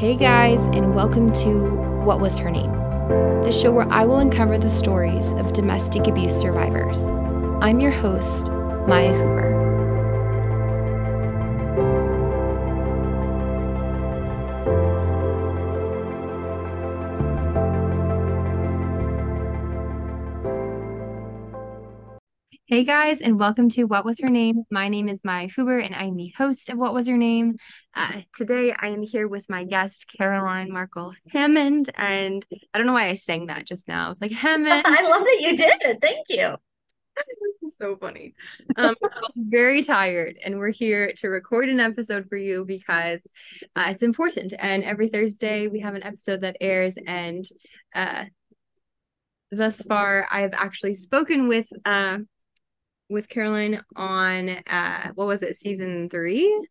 Hey guys, and welcome to What Was Her Name? The show where I will uncover the stories of domestic abuse survivors. I'm your host, Maya Huber. Hey guys, and welcome to What Was Her Name? My name is Maya Huber, and I'm the host of What Was Her Name? Today, I am here with my guest, Caroline Markel Hammond, and I don't know why I sang that just now. I was like, Hammond. I love that you did it. Thank you. So funny. I was very tired, and we're here to record an episode for you because it's important. And every Thursday, we have an episode that airs, and thus far, I've actually spoken with Caroline on, what was it, season 3?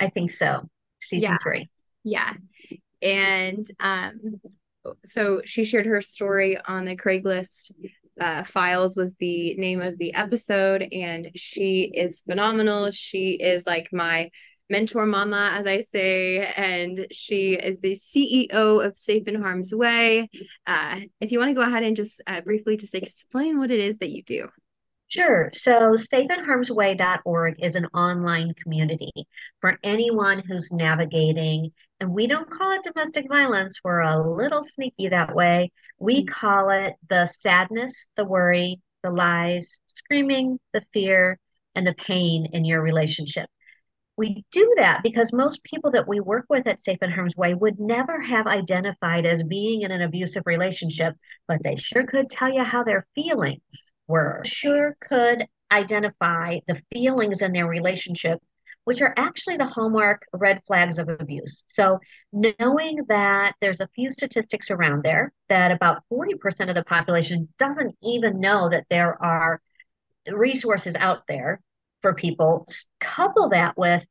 I think so. Season 3. Yeah. And so she shared her story on the Craigslist. Files was the name of the episode, and she is phenomenal. She is like my mentor mama, as I say, and she is the CEO of Safe and Harm's Way. If you want to go ahead and just briefly just explain what it is that you do. Sure. So safeandharmsway.org is an online community for anyone who's navigating, and we don't call it domestic violence. We're a little sneaky that way. We call it the sadness, the worry, the lies, screaming, the fear, and the pain in your relationship. We do that because most people that we work with at Safe and Harm's Way would never have identified as being in an abusive relationship, but they sure could tell you how their feelings were. Sure could identify the feelings in their relationship, which are actually the hallmark red flags of abuse. So knowing that there's a few statistics around there that about 40% of the population doesn't even know that there are resources out there for people, couple that with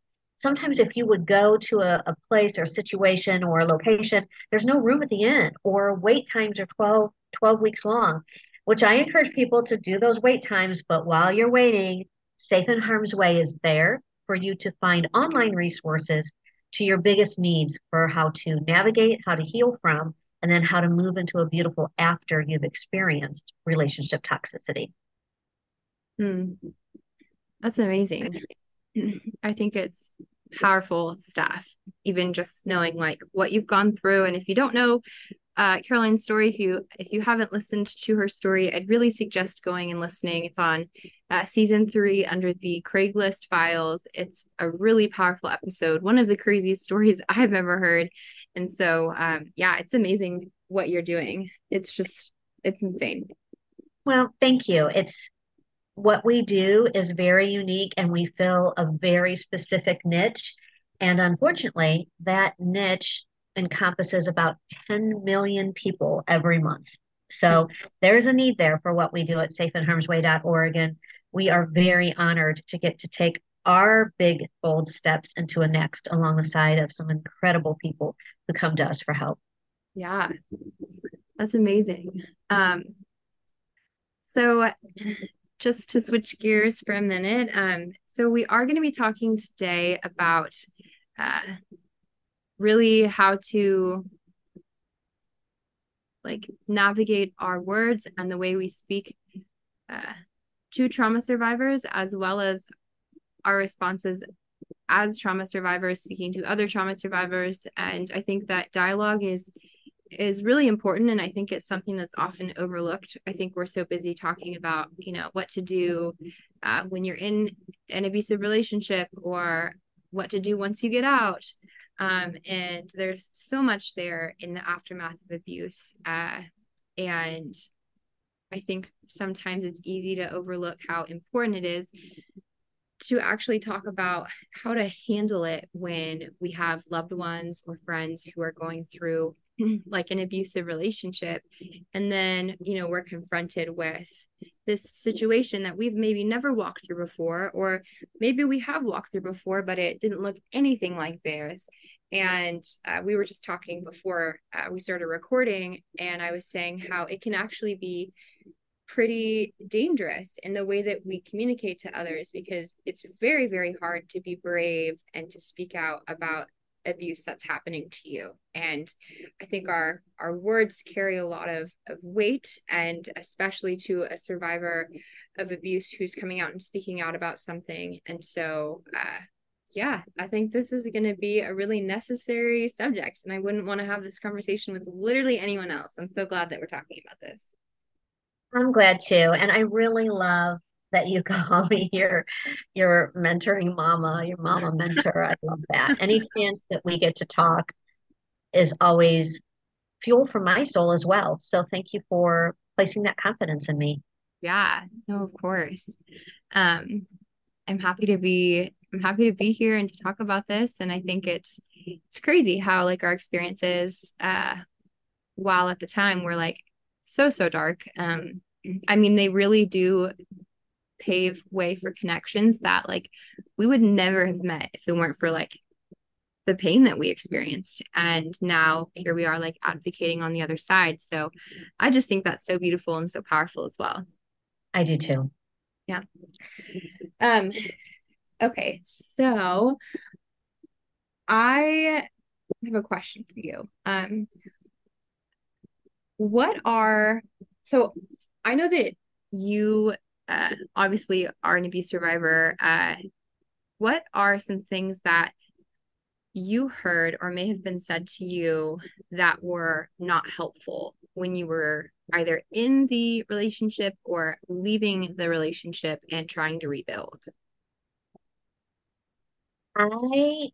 sometimes if you would go to a place or situation or a location, there's no room at the inn, or wait times are 12 weeks long, which I encourage people to do those wait times. But while you're waiting, Safe and Harm's Way is there for you to find online resources to your biggest needs for how to navigate, how to heal from, and then how to move into a beautiful after you've experienced relationship toxicity. That's amazing. I think it's powerful stuff, even just knowing like what you've gone through. And if you don't know Caroline's story, if you haven't listened to her story, I'd really suggest going and listening. It's on season 3 under the Craigslist files. It's a really powerful episode, one of the craziest stories I've ever heard. And so, yeah, it's amazing what you're doing. It's insane. Well, thank you. What we do is very unique, and we fill a very specific niche. And unfortunately, that niche encompasses about 10 million people every month. So there's a need there for what we do at safeandharmsway.org. And we are very honored to get to take our big, bold steps into a next along the side of some incredible people who come to us for help. Yeah, that's amazing. So just to switch gears for a minute. So we are going to be talking today about really how to like navigate our words and the way we speak to trauma survivors, as well as our responses as trauma survivors speaking to other trauma survivors. And I think that dialogue is really important, and I think it's something that's often overlooked. I think we're so busy talking about, you know, what to do when you're in an abusive relationship, or what to do once you get out. And there's so much there in the aftermath of abuse. And I think sometimes it's easy to overlook how important it is to actually talk about how to handle it when we have loved ones or friends who are going through like an abusive relationship. And then, you know, we're confronted with this situation that we've maybe never walked through before, or maybe we have walked through before, but it didn't look anything like theirs. And we were just talking before we started recording, and I was saying how it can actually be pretty dangerous in the way that we communicate to others, because it's very, very hard to be brave and to speak out about abuse that's happening to you. And I think our words carry a lot of weight, and especially to a survivor of abuse who's coming out and speaking out about something. And so, yeah, I think this is going to be a really necessary subject, and I wouldn't want to have this conversation with literally anyone else. I'm so glad that we're talking about this. I'm glad too. And I really love that you call me your mentoring mama, your mama mentor. I love that. Any chance that we get to talk is always fuel for my soul as well. So thank you for placing that confidence in me. Yeah, no, of course. I'm happy to be here and to talk about this. And I think it's crazy how like our experiences, while at the time we're like, so dark. I mean, they really do pave way for connections that like we would never have met if it weren't for like the pain that we experienced. And now here we are like advocating on the other side. So I just think that's so beautiful and so powerful as well. I do too. Yeah. Okay. So I have a question for you. So I know that you obviously are an abuse survivor. What are some things that you heard or may have been said to you that were not helpful when you were either in the relationship or leaving the relationship and trying to rebuild? I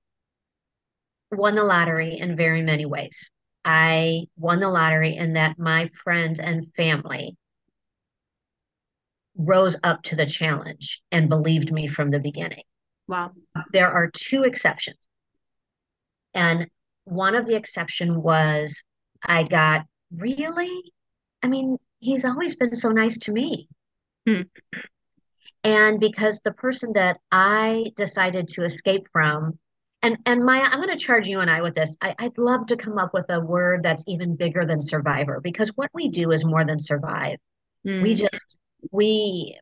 won the lottery in very many ways. I won the lottery in that my friends and family rose up to the challenge and believed me from the beginning. Wow. There are two exceptions. And one of the exception was I got he's always been so nice to me. Mm. And because the person that I decided to escape from, and Maya, I'm going to charge you and I with this. I'd love to come up with a word that's even bigger than survivor, because what we do is more than survive. Mm. We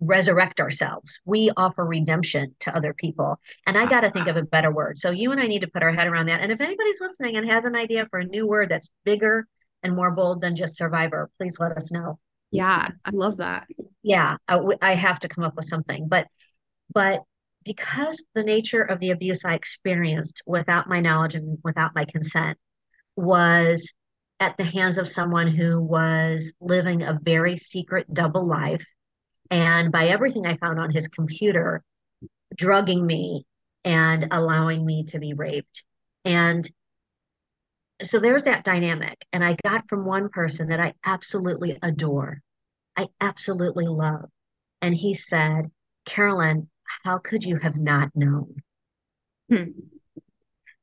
resurrect ourselves. We offer redemption to other people. And I got to think of a better word. So you and I need to put our head around that. And if anybody's listening and has an idea for a new word that's bigger and more bold than just survivor, please let us know. Yeah, I love that. Yeah, I have to come up with something. But because the nature of the abuse I experienced without my knowledge and without my consent was at the hands of someone who was living a very secret double life, and by everything I found on his computer, drugging me and allowing me to be raped. And so there's that dynamic. And I got from one person that I absolutely adore. I absolutely love. And he said, Caroline, how could you have not known? Hmm.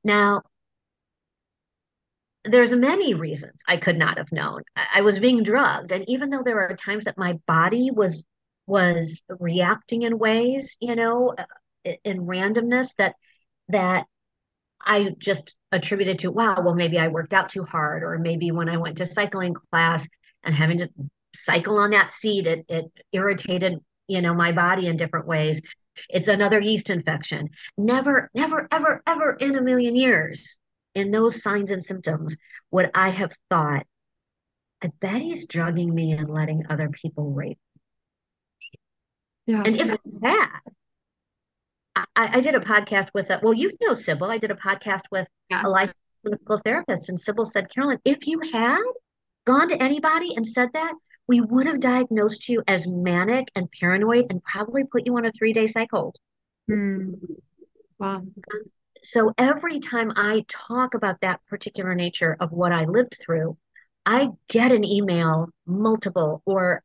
Now, there's many reasons I could not have known. I was being drugged. And even though there were times that my body was reacting in ways, in randomness that I just attributed to, wow, well, maybe I worked out too hard, or maybe when I went to cycling class and having to cycle on that seat, it irritated, my body in different ways. It's another yeast infection. Never, never, ever, ever in a million years, in those signs and symptoms, would I have thought, I bet he's drugging me and letting other people rape me. Yeah. And if it's that, I did a podcast with Sybil. I did a podcast with a licensed clinical therapist, and Sybil said, Caroline, if you had gone to anybody and said that, we would have diagnosed you as manic and paranoid and probably put you on a 3-day psych hold. Mm. Wow. So every time I talk about that particular nature of what I lived through, I get an email, multiple or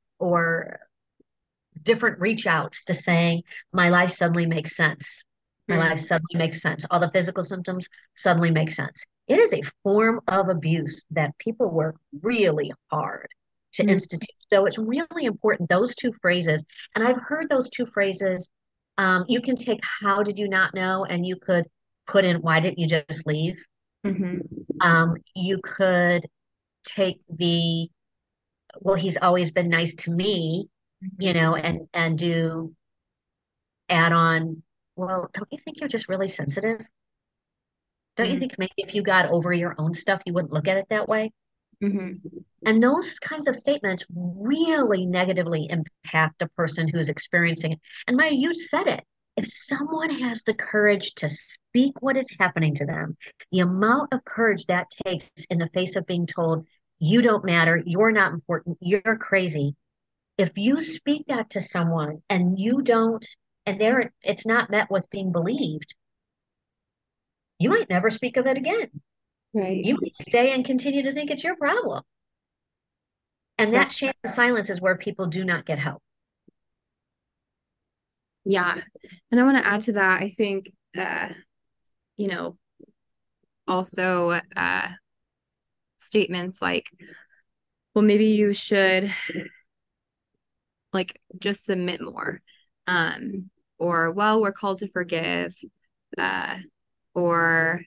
different reach outs to saying, my life suddenly makes sense. My mm-hmm. life suddenly makes sense. All the physical symptoms suddenly make sense. It is a form of abuse that people work really hard to mm-hmm. institute. So it's really important, those two phrases. And I've heard those two phrases. You can take, how did you not know? And you could put in, why didn't you just leave? Mm-hmm. You could take the, well, he's always been nice to me, and do add on, well, don't you think you're just really sensitive? Don't you think maybe if you got over your own stuff, you wouldn't look at it that way? And those kinds of statements really negatively impact a person who's experiencing it. And Maya, you said it. If someone has the courage to speak what is happening to them, the amount of courage that takes in the face of being told, you don't matter, you're not important, you're crazy. If you speak that to someone and you don't, and it's not met with being believed, you might never speak of it again. Right. You might stay and continue to think it's your problem. And that shame and silence is where people do not get help. Yeah. And I want to add to that. I think, also statements like, well, maybe you should just submit more, or, well, we're called to forgive, or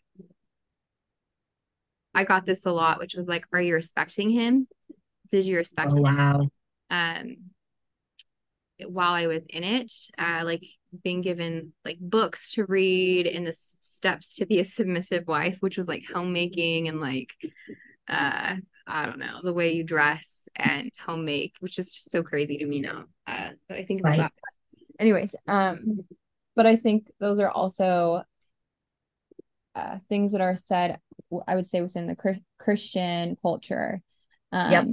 I got this a lot, which was like, are you respecting him? Did you respect him? While I was in it, being given books to read and the steps to be a submissive wife, which was homemaking and I don't know, the way you dress and homemade, which is just so crazy to me now. But I think about that. Anyways, but I think those are also things that are said, I would say, within the Christian culture. So I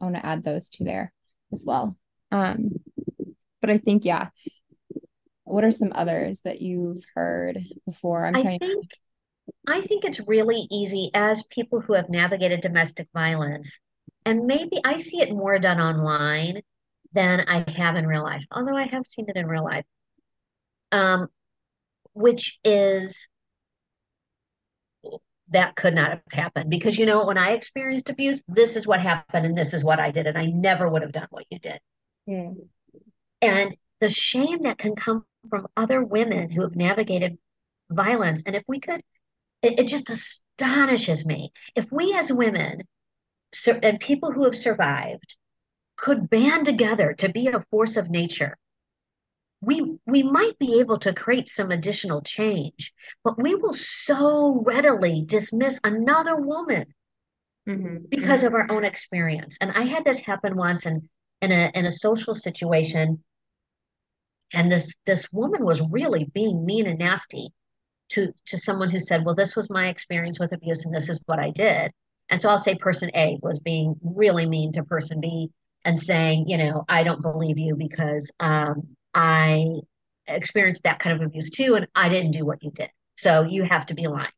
want to add those two there as well. But I think, what are some others that you've heard before? I think it's really easy as people who have navigated domestic violence, and maybe I see it more done online than I have in real life, although I have seen it in real life, which is, that could not have happened, because, when I experienced abuse, this is what happened and this is what I did, and I never would have done what you did. And the shame that can come from other women who have navigated violence. And if we could, it just astonishes me. If we as women and people who have survived could band together to be a force of nature, we might be able to create some additional change, but we will so readily dismiss another woman because of our own experience. And I had this happen once in a social situation, and this woman was really being mean and nasty to someone who said, well, this was my experience with abuse and this is what I did. And so I'll say person A was being really mean to person B and saying, I don't believe you because I experienced that kind of abuse too, and I didn't do what you did. So you have to be lying.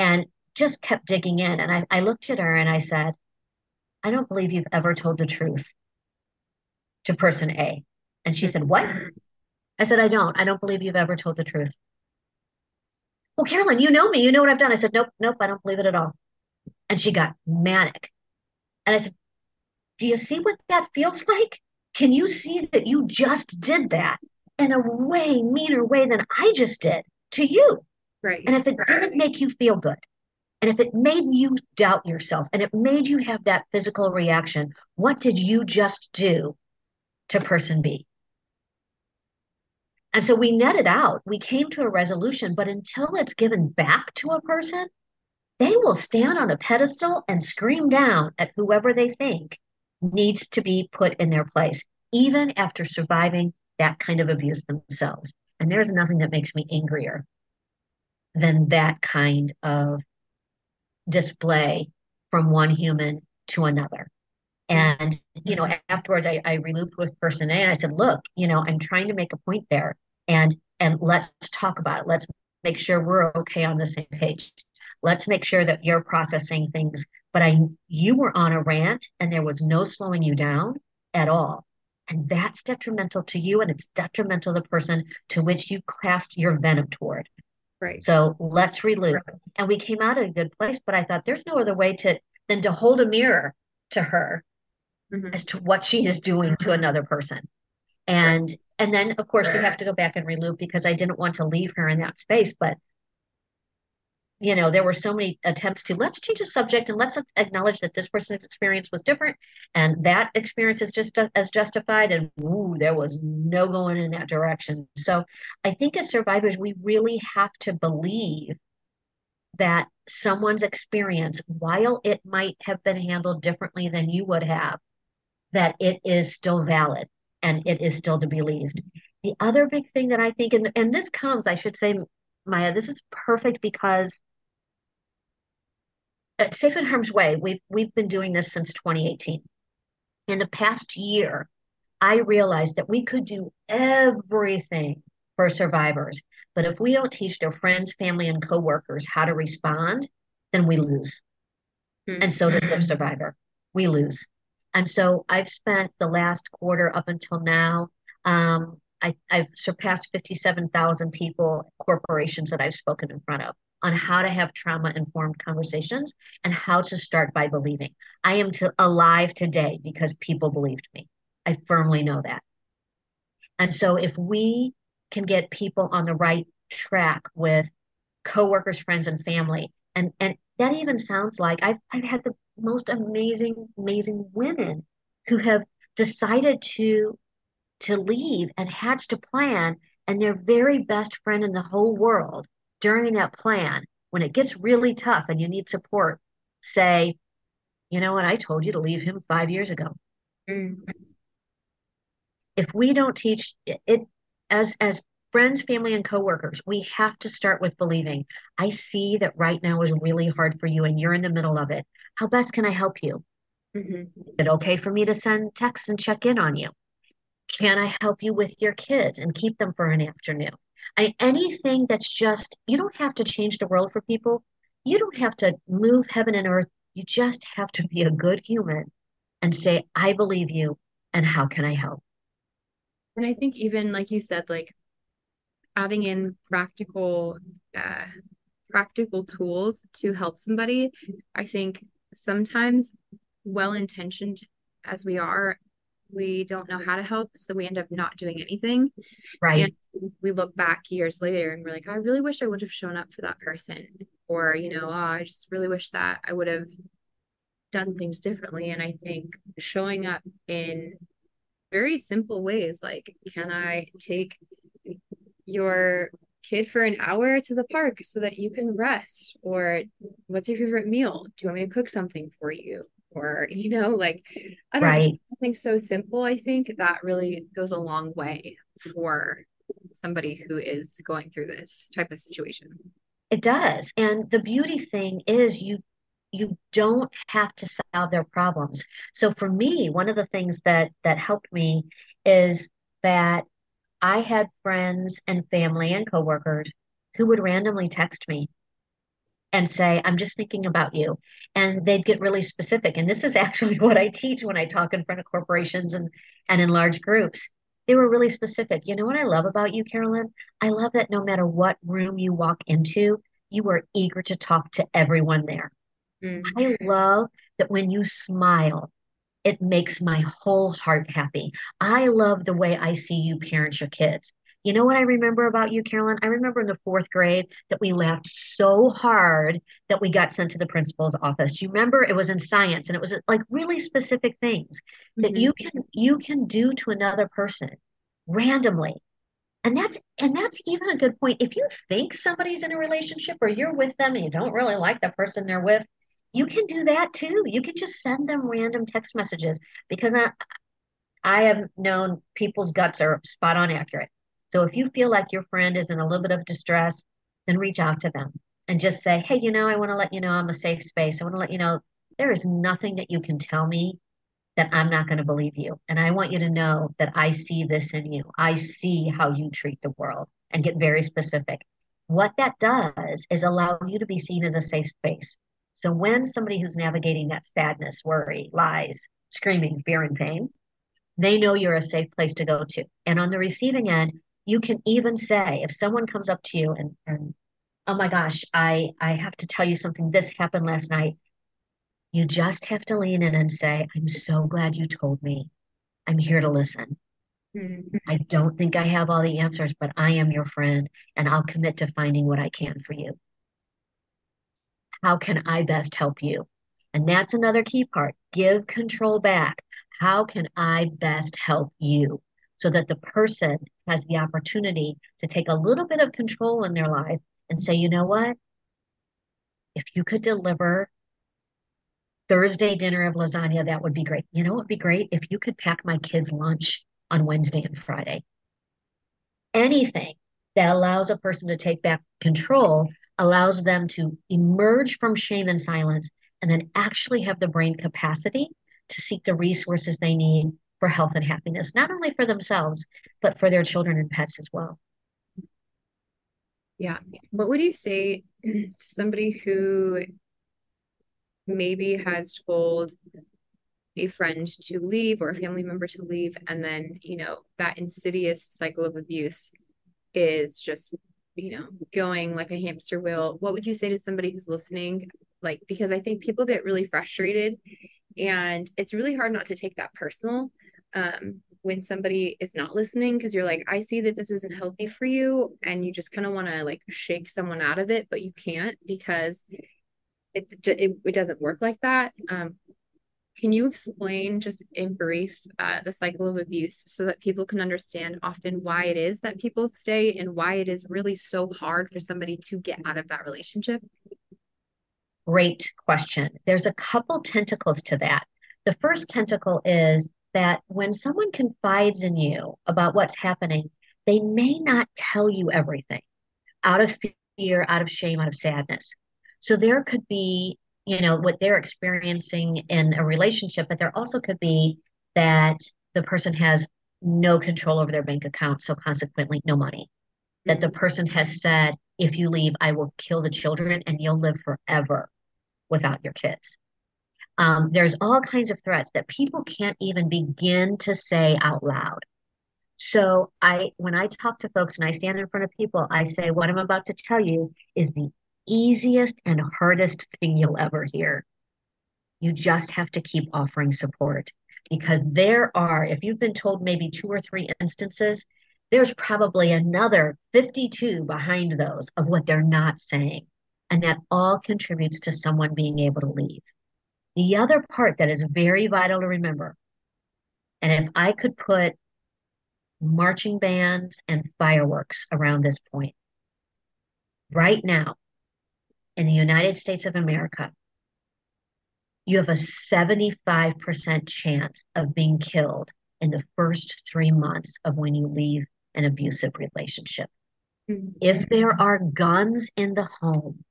And just kept digging in. And I looked at her and I said, I don't believe you've ever told the truth to person A. And she said, what? I said, I don't believe you've ever told the truth. Well, Caroline, you know me, you know what I've done. I said, nope, I don't believe it at all. And she got manic. And I said, do you see what that feels like? Can you see that you just did that in a way meaner way than I just did to you? Right. And if it didn't make you feel good, and if it made you doubt yourself, and it made you have that physical reaction, what did you just do to person B? And so we netted out. We came to a resolution, but until it's given back to a person, they will stand on a pedestal and scream down at whoever they think needs to be put in their place, even after surviving that kind of abuse themselves. And there's nothing that makes me angrier than that kind of display from one human to another. And, afterwards I relooped with person A and I said, look, I'm trying to make a point there, and let's talk about it. Let's make sure we're okay on the same page. Let's make sure that you're processing things. But you were on a rant and there was no slowing you down at all. And that's detrimental to you, and it's detrimental to the person to which you cast your venom toward. Right. So let's reloop. Right. And we came out at a good place, but I thought there's no other way than to hold a mirror to her as to what she is doing to another person. And and then, of course, we have to go back and reloop, because I didn't want to leave her in that space. But you know, there were so many attempts to let's change the subject and let's acknowledge that this person's experience was different and that experience is just as justified. And ooh, there was no going in that direction. So I think as survivors, we really have to believe that someone's experience, while it might have been handled differently than you would have, that it is still valid and it is still to be believed. The other big thing that I think, and this comes, I should say, Maya, this is perfect because at Safe and Harm's Way, we've been doing this since 2018. In the past year, I realized that we could do everything for survivors, but if we don't teach their friends, family, and coworkers how to respond, then we lose. Mm-hmm. And so does the survivor. We lose. And so I've spent the last quarter up until now, I've surpassed 57,000 people, corporations that I've spoken in front of on how to have trauma-informed conversations and how to start by believing. I am alive today because people believed me. I firmly know that. And so if we can get people on the right track with coworkers, friends, and family, and that even sounds like I've had the most amazing women who have decided to leave and hatched a plan, and their very best friend in the whole world during that plan, when it gets really tough and you need support, say, you know what, I told you to leave him 5 years ago. Mm-hmm. If we don't teach it as friends, family, and coworkers, we have to start with believing. I see that right now is really hard for you and you're in the middle of it. How best can I help you? Mm-hmm. Is it okay for me to send texts and check in on you? Can I help you with your kids and keep them for an afternoon? Anything that's just, you don't have to change the world for people. You don't have to move heaven and earth. You just have to be a good human and say, I believe you. And how can I help? And I think even like you said, like adding in practical tools to help somebody. I think sometimes well-intentioned as we are, we don't know how to help, so we end up not doing anything. Right. And we look back years later and we're like, I really wish I would have shown up for that person. Or, you know, oh, I just really wish that I would have done things differently. And I think showing up in very simple ways, like, can I take your kid for an hour to the park so that you can rest? Or what's your favorite meal? Do you want me to cook something for you? Or, you know, like, I don't know, something so simple. I think that really goes a long way for somebody who is going through this type of situation. It does. And the beauty thing is you don't have to solve their problems. So for me, one of the things that helped me is that I had friends and family and coworkers who would randomly text me and say, I'm just thinking about you. And they'd get really specific. And this is actually what I teach when I talk in front of corporations and in large groups. They were really specific. You know what I love about you, Caroline? I love that no matter what room you walk into, you are eager to talk to everyone there. Mm-hmm. I love that when you smile, it makes my whole heart happy. I love the way I see you parent your kids. You know what I remember about you, Caroline? I remember in the 4th grade that we laughed so hard that we got sent to the principal's office. You remember it was in science, and it was like really specific things that mm-hmm. you can do to another person randomly. And that's even a good point. If you think somebody's in a relationship or you're with them and you don't really like the person they're with, you can do that too. You can just send them random text messages, because I have known people's guts are spot on accurate. So if you feel like your friend is in a little bit of distress, then reach out to them and just say, hey, you know, I want to let you know I'm a safe space. I want to let you know there is nothing that you can tell me that I'm not going to believe you. And I want you to know that I see this in you. I see how you treat the world, and get very specific. What that does is allow you to be seen as a safe space. So when somebody who's navigating that sadness, worry, lies, screaming, fear, and pain, they know you're a safe place to go to. And on the receiving end, you can even say, if someone comes up to you and oh my gosh, I have to tell you something. This happened last night. You just have to lean in and say, I'm so glad you told me. I'm here to listen. Mm-hmm. I don't think I have all the answers, but I am your friend, and I'll commit to finding what I can for you. how can I best help you? And that's another key part. Give control back. How can I best help you? So that the person has the opportunity to take a little bit of control in their life and say, you know what? If you could deliver Thursday dinner of lasagna, that would be great. You know what would be great? If you could pack my kids' lunch on Wednesday and Friday. Anything that allows a person to take back control allows them to emerge from shame and silence and then actually have the brain capacity to seek the resources they need for health and happiness, not only for themselves, but for their children and pets as well. Yeah. What would you say to somebody who maybe has told a friend to leave or a family member to leave, and then, you know, that insidious cycle of abuse is just, you know, going like a hamster wheel? What would you say to somebody who's listening? Like, because I think people get really frustrated and it's really hard not to take that personal when somebody is not listening, because you're like, I see that this isn't healthy for you, and you just kind of want to like shake someone out of it, but you can't because it doesn't work like that. Can you explain just in brief the cycle of abuse so that people can understand often why it is that people stay and why it is really so hard for somebody to get out of that relationship? Great question. There's a couple tentacles to that. The first tentacle is that when someone confides in you about what's happening, they may not tell you everything out of fear, out of shame, out of sadness. So there could be, you know, what they're experiencing in a relationship, but there also could be that the person has no control over their bank account, so consequently no money. That the person has said, if you leave, I will kill the children and you'll live forever without your kids. There's all kinds of threats that people can't even begin to say out loud. So when I talk to folks and I stand in front of people, I say, what I'm about to tell you is the easiest and hardest thing you'll ever hear. You just have to keep offering support, because there are, if you've been told maybe 2 or 3 instances, there's probably another 52 behind those of what they're not saying. And that all contributes to someone being able to leave. The other part that is very vital to remember, and if I could put marching bands and fireworks around this point, right now, in the United States of America, you have a 75% chance of being killed in the first 3 months of when you leave an abusive relationship. Mm-hmm. If there are guns in the home,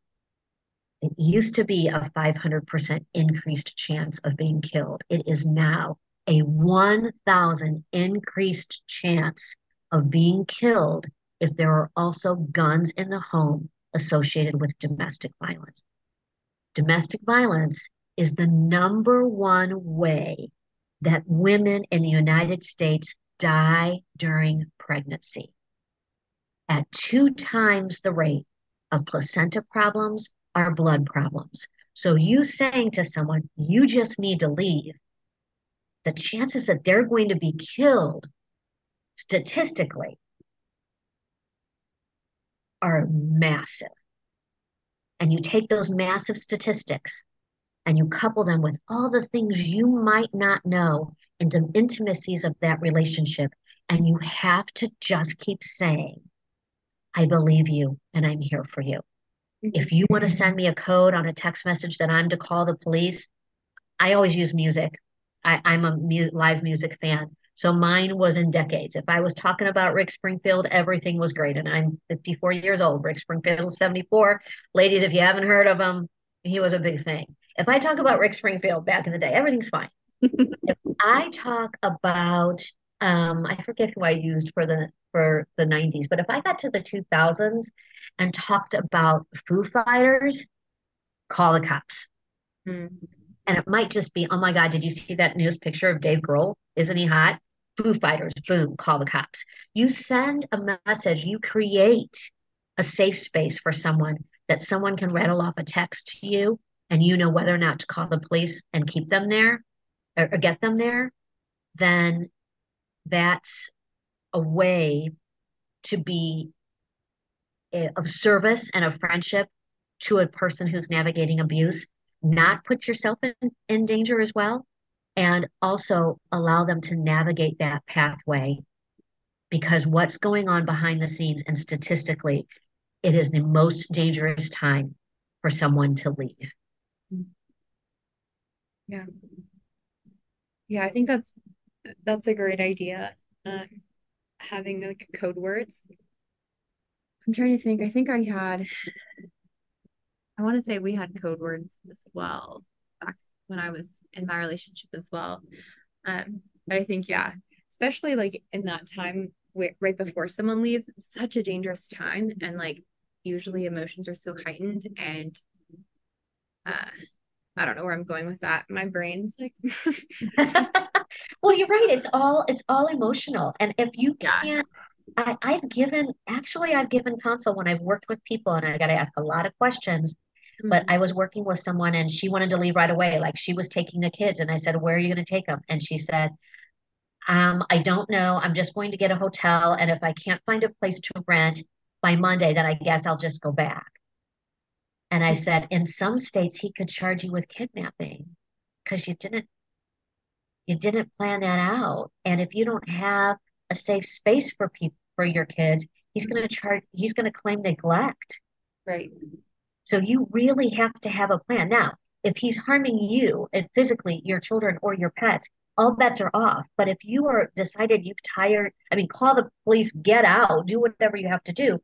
it used to be a 500% increased chance of being killed. It is now a 1,000 increased chance of being killed if there are also guns in the home associated with domestic violence. Domestic violence is the number one way that women in the United States die during pregnancy, at 2 times the rate of placenta problems or blood problems. So you saying to someone, you just need to leave, the chances that they're going to be killed statistically are massive. And you take those massive statistics and you couple them with all the things you might not know and the intimacies of that relationship, and you have to just keep saying, I believe you and I'm here for you. If you want to send me a code on a text message that I'm to call the police, I always use music. I'm a live music fan. So mine was in decades. If I was talking about Rick Springfield, everything was great. And I'm 54 years old. Rick Springfield is 74. Ladies, if you haven't heard of him, he was a big thing. If I talk about Rick Springfield back in the day, everything's fine. If I talk about, I forget who I used for the 90s, but if I got to the 2000s and talked about Foo Fighters, call the cops. Mm-hmm. And it might just be, oh my God, did you see that news picture of Dave Grohl? Isn't he hot? Foo Fighters, boom, call the cops. You send a message, you create a safe space for someone, that someone can rattle off a text to you and you know whether or not to call the police and keep them there or get them there. Then that's a way to be of service and of friendship to a person who's navigating abuse, not put yourself in danger as well, and also allow them to navigate that pathway, because what's going on behind the scenes, and statistically, it is the most dangerous time for someone to leave. Yeah. Yeah, I think that's a great idea. Having like code words. I'm trying to think. I think I want to say we had code words as well back when I was in my relationship as well. But I think, yeah, especially like in that time right before someone leaves, it's such a dangerous time. And like, usually emotions are so heightened, and I don't know where I'm going with that. My brain's like, well, you're right. It's all emotional. And if you can't, I've given counsel when I've worked with people, and I got to ask a lot of questions, but I was working with someone and she wanted to leave right away. Like, she was taking the kids, and I said, where are you going to take them? And she said, I don't know. I'm just going to get a hotel. And if I can't find a place to rent by Monday, then I guess I'll just go back. And I said, in some states, he could charge you with kidnapping because you didn't plan that out. And if you don't have a safe space for your kids, he's going to claim neglect. Right. So you really have to have a plan. Now, if he's harming you and physically, your children or your pets, all bets are off. But if you are decided you've tired, I mean, call the police, get out, do whatever you have to do.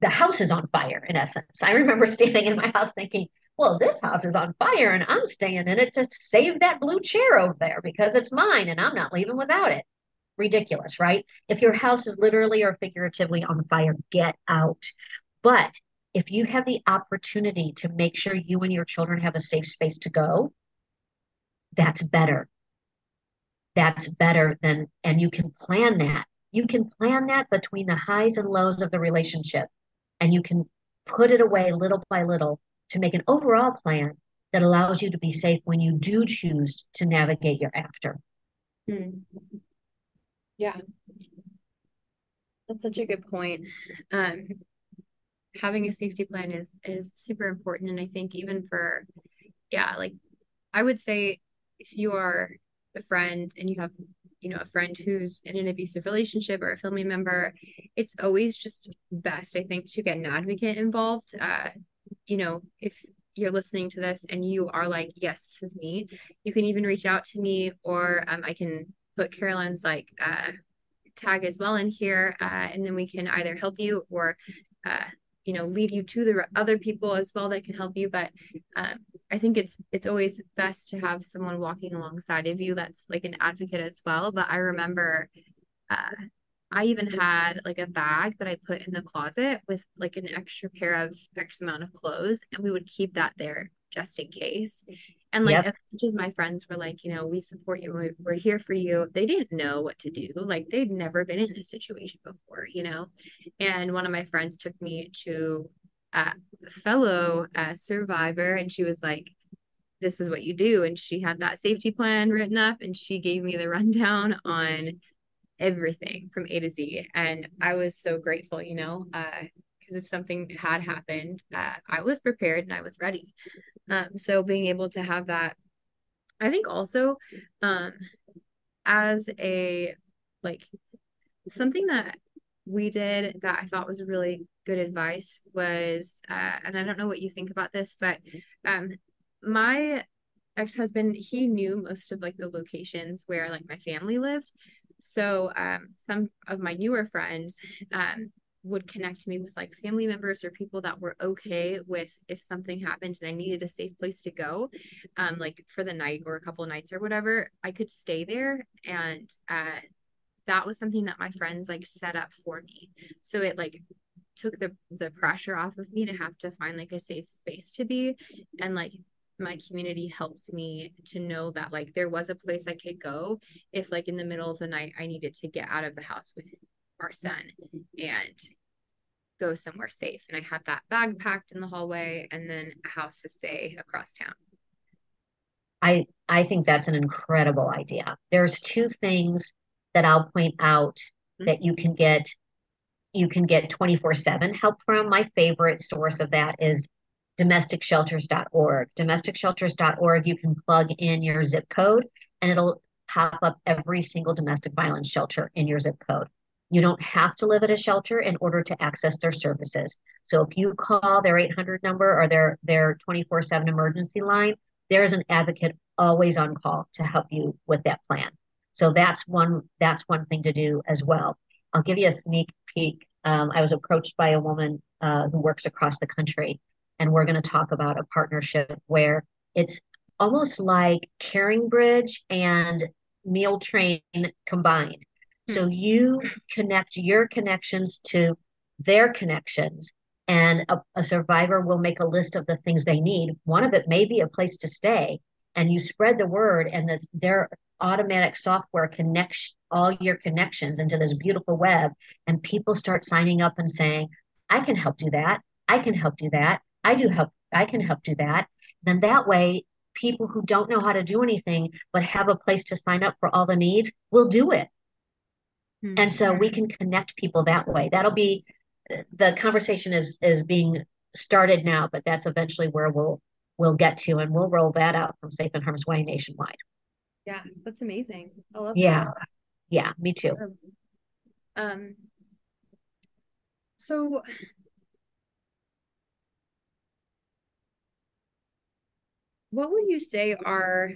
The house is on fire, in essence. I remember standing in my house thinking, well, this house is on fire and I'm staying in it to save that blue chair over there because it's mine and I'm not leaving without it. Ridiculous, right? If your house is literally or figuratively on fire, get out. But if you have the opportunity to make sure you and your children have a safe space to go, that's better. That's better than, and you can plan that. You can plan that between the highs and lows of the relationship. And you can put it away little by little to make an overall plan that allows you to be safe when you do choose to navigate your after. Yeah. That's such a good point. Having a safety plan is super important. And I think even for, like I would say if you are a friend and you have, a friend who's in an abusive relationship or a family member, it's always just best, I think, to get an advocate involved. If you're listening to this and you are like, yes, this is me, you can even reach out to me, or I can put Caroline's like tag as well in here. And then we can either help you or, lead you to the other people as well that can help you. But I think it's always best to have someone walking alongside of you that's like an advocate as well. But I remember I even had like a bag that I put in the closet with like an extra pair of X amount of clothes, and we would keep that there just in case. And like as much as my friends were like, we support you, we're here for you, they didn't know what to do. Like, they'd never been in this situation before, And one of my friends took me to a fellow survivor, and she was like, this is what you do. And she had that safety plan written up, and she gave me the rundown on everything from A to Z. And I was so grateful, because if something had happened, I was prepared and I was ready. So being able to have that, I think also as a, like, something that we did that I thought was really good advice was, and I don't know what you think about this, but my ex-husband, he knew most of like the locations where like my family lived. So some of my newer friends would connect me with like family members or people that were okay with if something happened and I needed a safe place to go, like for the night or a couple of nights or whatever, I could stay there. And that was something that my friends like set up for me. So it like took the pressure off of me to have to find like a safe space to be. And like my community helped me to know that like there was a place I could go if like in the middle of the night I needed to get out of the house with our son and go somewhere safe. And I had that bag packed in the hallway and then a house to stay across town. I think that's an incredible idea. There's two things that I'll point out that you can get 24/7 help from. My favorite source of that is domesticshelters.org. Domesticshelters.org, you can plug in your zip code and it'll pop up every single domestic violence shelter in your zip code. You don't have to live at a shelter in order to access their services. So if you call their 800 number or their 24/7 emergency line, there is an advocate always on call to help you with that plan. So that's one thing to do as well. I'll give you a sneak peek. I was approached by a woman who works across the country, and we're going to talk about a partnership where it's almost like CaringBridge and Meal Train combined. So you connect your connections to their connections, and a survivor will make a list of the things they need. One of it may be a place to stay, and you spread the word, and their automatic software connects all your connections into this beautiful web, and people start signing up and saying, I can help do that. I can help do that. I can help do that. Then that way, people who don't know how to do anything but have a place to sign up for all the needs will do it. Mm-hmm. And so we can connect people that way. That'll be, the conversation is being started now, but that's eventually where we'll get to, and we'll roll that out from Safe and Harm's Way nationwide. Yeah, that's amazing. I love that. Yeah, me too. So what would you say are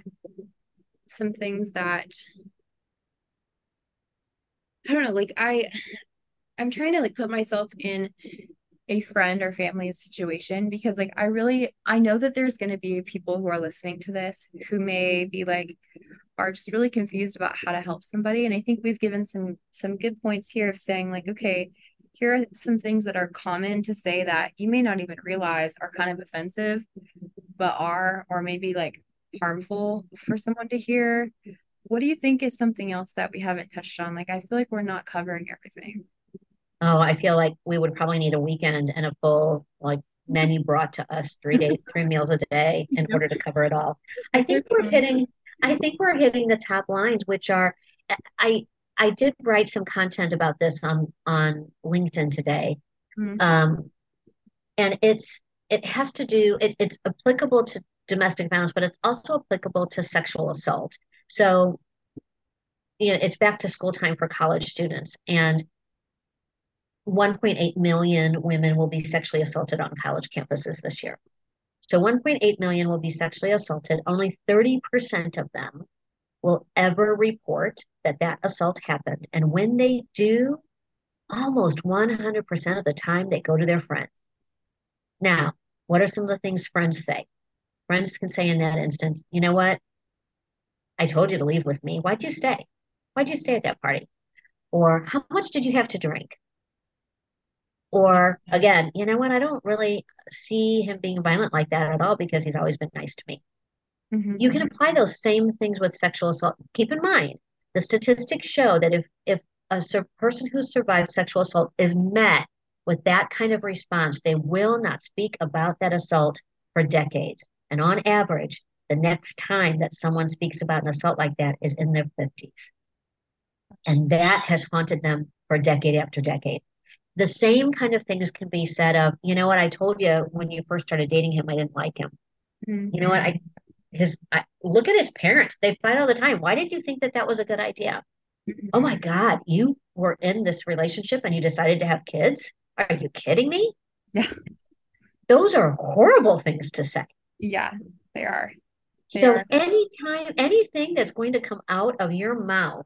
some things that, I don't know, like I'm trying to like put myself in a friend or family's situation, because like I know that there's going to be people who are listening to this who may be like, are just really confused about how to help somebody. And I think we've given some good points here of saying like, okay, here are some things that are common to say that you may not even realize are kind of offensive, but are, or maybe like harmful for someone to hear. What do you think is something else that we haven't touched on? Like, I feel like we're not covering everything. Oh, I feel like we would probably need a weekend and a full like menu brought to us 3 days, 3 meals a day in order to cover it all. I think we're hitting the top lines, which are, I did write some content about this on LinkedIn today. Mm-hmm. And it's applicable to domestic violence, but it's also applicable to sexual assault. So, you know, it's back to school time for college students, and 1.8 million women will be sexually assaulted on college campuses this year. So 1.8 million will be sexually assaulted. Only 30% of them will ever report that assault happened. And when they do, almost 100% of the time, they go to their friends. Now, what are some of the things friends say? Friends can say in that instance, you know what? I told you to leave with me. Why'd you stay? Why'd you stay at that party? Or how much did you have to drink? Or again, you know what? I don't really see him being violent like that at all because he's always been nice to me. Mm-hmm. You can apply those same things with sexual assault. Keep in mind, the statistics show that if a person who survived sexual assault is met with that kind of response, they will not speak about that assault for decades. And on average, the next time that someone speaks about an assault like that is in their 50s. And that has haunted them for decade after decade. The same kind of things can be said of, you know what, I told you when you first started dating him, I didn't like him. Mm-hmm. You know what, look at his parents. They fight all the time. Why did you think that was a good idea? Mm-hmm. Oh my God, you were in this relationship and you decided to have kids? Are you kidding me? Yeah. Those are horrible things to say. Yeah, they are. So anytime, anything that's going to come out of your mouth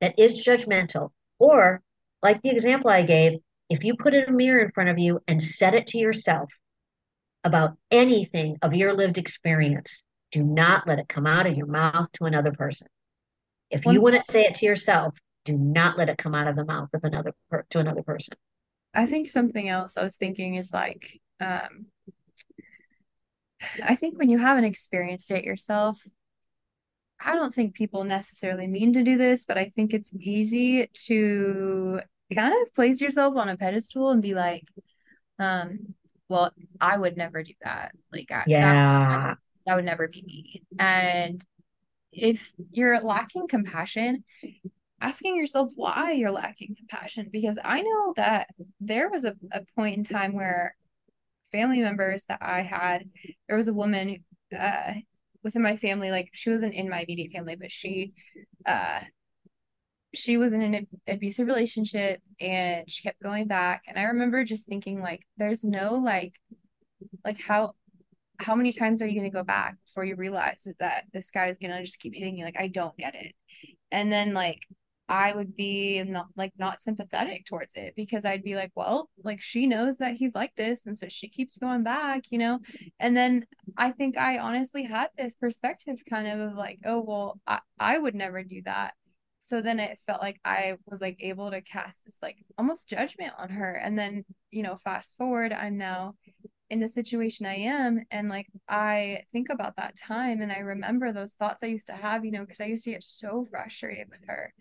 that is judgmental, or like the example I gave, if you put a mirror in front of you and set it to yourself about anything of your lived experience, do not let it come out of your mouth to another person. If you wouldn't say it to yourself, do not let it come out of the mouth of another person. I think something else I was thinking is like, I think when you haven't experienced it yourself, I don't think people necessarily mean to do this, but I think it's easy to kind of place yourself on a pedestal and be like, well, I would never do that. Like, that would never be me. And if you're lacking compassion, asking yourself why you're lacking compassion, because I know that there was a point in time where family members that I had, there was a woman within my family, like she wasn't in my immediate family, but she was in an abusive relationship and she kept going back. And I remember just thinking, like, there's no like how many times are you going to go back before you realize that this guy is going to just keep hitting you? Like, I don't get it. And then like, I would be not sympathetic towards it, because I'd be like, well, like she knows that he's like this. And so she keeps going back, you know? And then I think I honestly had this perspective kind of like, oh, well, I would never do that. So then it felt like I was like able to cast this like almost judgment on her. And then, you know, fast forward, I'm now in the situation I am. And like, I think about that time and I remember those thoughts I used to have, you know, because I used to get so frustrated with her.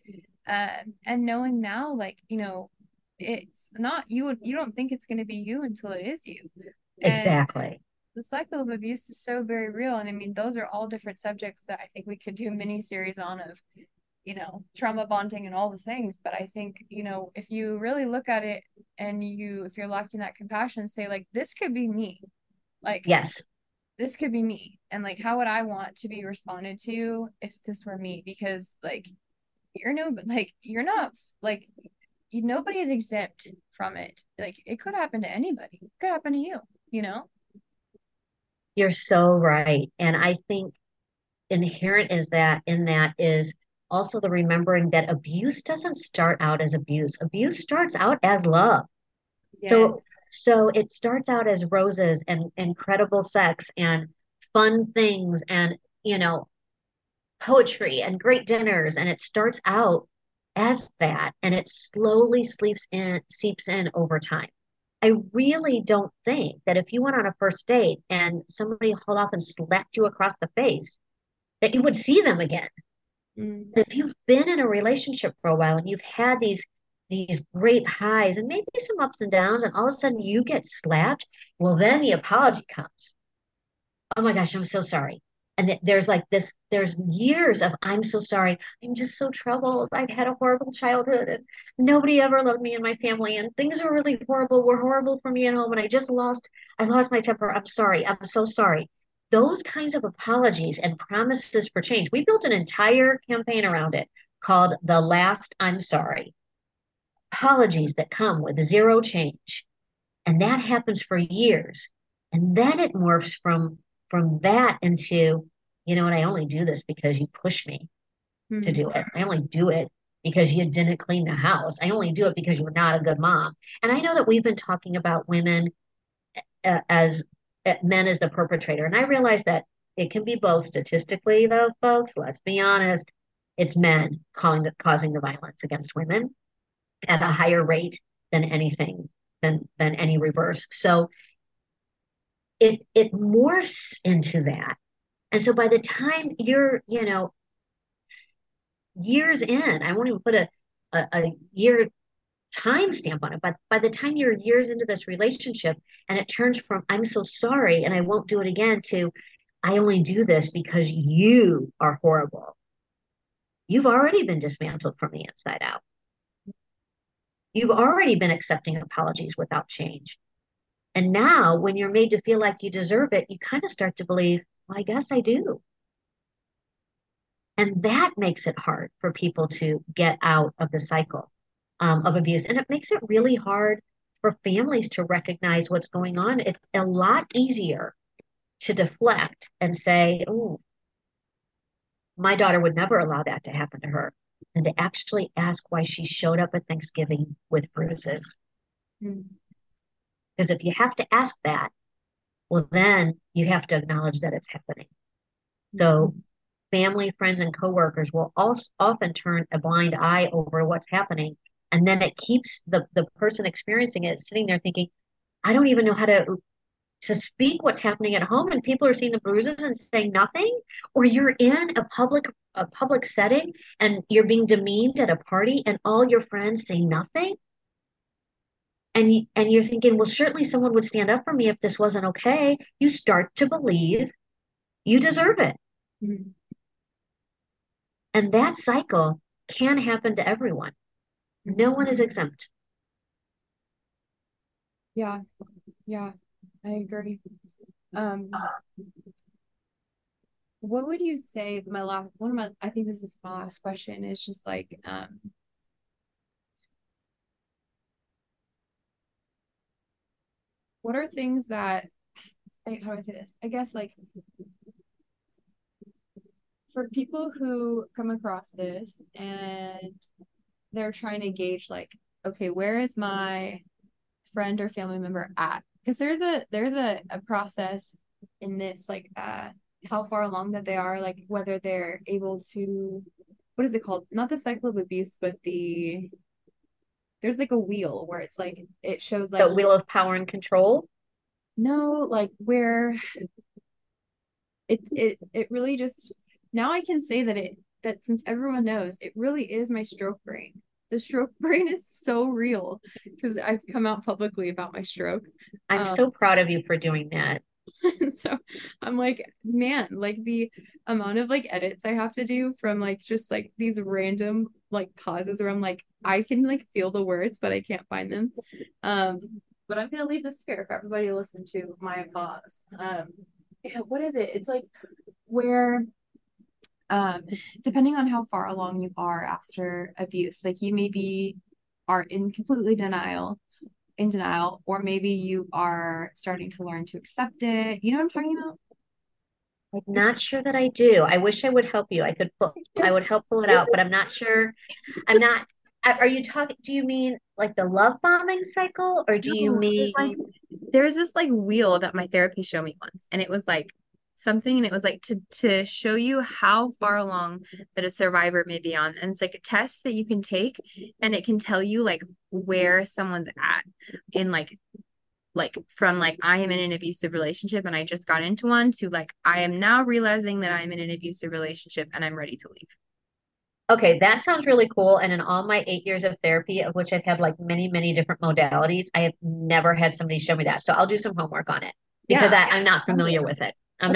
And knowing now, like, you know, it's not you, you don't think it's going to be you until it is you. Exactly. And the cycle of abuse is so very real. And I mean, those are all different subjects that I think we could do a mini series on of, you know, trauma bonding and all the things. But I think, you know, if you really look at it and if you're lacking that compassion, say like, this could be me. Like, yes, this could be me. And like, how would I want to be responded to if this were me? Because like, nobody's exempt from it. Like, it could happen to anybody. It could happen to you, you know? You're so right. And I think inherent is that in that is also the remembering that abuse doesn't start out as abuse. Abuse starts out as love. Yeah. So it starts out as roses and incredible sex and fun things and, you know, poetry and great dinners. And it starts out as that, and it slowly seeps in over time. I really don't think that if you went on a first date and somebody hauled off and slapped you across the face, that you would see them again. Mm-hmm. If you've been in a relationship for a while and you've had these great highs and maybe some ups and downs, and all of a sudden you get slapped, well, then the apology comes. Oh my gosh, I'm so sorry. And there's like this, there's years of, I'm so sorry. I'm just so troubled. I've had a horrible childhood and nobody ever loved me in my family. And things are really horrible. Were horrible for me at home. And I lost my temper. I'm sorry. I'm so sorry. Those kinds of apologies and promises for change. We built an entire campaign around it called The Last I'm Sorry. Apologies that come with zero change. And that happens for years. And then it morphs from that into, you know, and I only do this because you push me to do it. I only do it because you didn't clean the house. I only do it because you're not a good mom. And I know that we've been talking about women men as the perpetrator. And I realize that it can be both statistically, though, folks, let's be honest, it's men causing the violence against women at a higher rate than anything, than any reverse. So it morphs into that. And so by the time you're, you know, years in, I won't even put a year time stamp on it, but by the time you're years into this relationship and it turns from, I'm so sorry and I won't do it again, to, I only do this because you are horrible. You've already been dismantled from the inside out. You've already been accepting apologies without change. And now when you're made to feel like you deserve it, you kind of start to believe, well, I guess I do. And that makes it hard for people to get out of the cycle of abuse. And it makes it really hard for families to recognize what's going on. It's a lot easier to deflect and say, oh, my daughter would never allow that to happen to her, than to actually ask why she showed up at Thanksgiving with bruises. Mm-hmm. Because if you have to ask that, well, then you have to acknowledge that it's happening. Mm-hmm. So family, friends, and coworkers will also often turn a blind eye over what's happening. And then it keeps the person experiencing it sitting there thinking, I don't even know how to speak what's happening at home. And people are seeing the bruises and saying nothing. Or you're in a public setting and you're being demeaned at a party and all your friends say nothing. And you're thinking, well, certainly someone would stand up for me if this wasn't okay. You start to believe you deserve it. Mm-hmm. And that cycle can happen to everyone. No one is exempt. Yeah. I agree. What would you say I think this is my last question, is just like, what are things that, how do I say this? I guess like, for people who come across this and they're trying to gauge like, okay, where is my friend or family member at? Because there's a process in this, like how far along that they are, like whether they're able to, what is it called? Not the cycle of abuse, but there's like a wheel where it's like, it shows like. The wheel of power and control? No, like where it really just, now I can say that since everyone knows, it really is my stroke brain. The stroke brain is so real because I've come out publicly about my stroke. I'm so proud of you for doing that. And so I'm like, man, like the amount of like edits I have to do from like just like these random like pauses where I'm like, I can like feel the words, but I can't find them. But I'm going to leave this here for everybody to listen to my pause. What is it? It's like where... depending on how far along you are after abuse, like you maybe are in denial, or maybe you are starting to learn to accept it. You know what I'm talking about? I'm not sure that I do. I wish I would help you. I would help pull it out, but I'm not sure. I'm not. Are you talking? Do you mean like the love bombing cycle, or you mean like there's this like wheel that my therapist showed me once, and it was like. Something, and it was like to show you how far along that a survivor may be on, and it's like a test that you can take, and it can tell you like where someone's at in like from like I am in an abusive relationship and I just got into one to like I am now realizing that I'm in an abusive relationship and I'm ready to leave. Okay, that sounds really cool. And in all my 8 years of therapy, of which I've had like many different modalities, I have never had somebody show me that. So I'll do some homework on it because I'm not familiar with it. I'm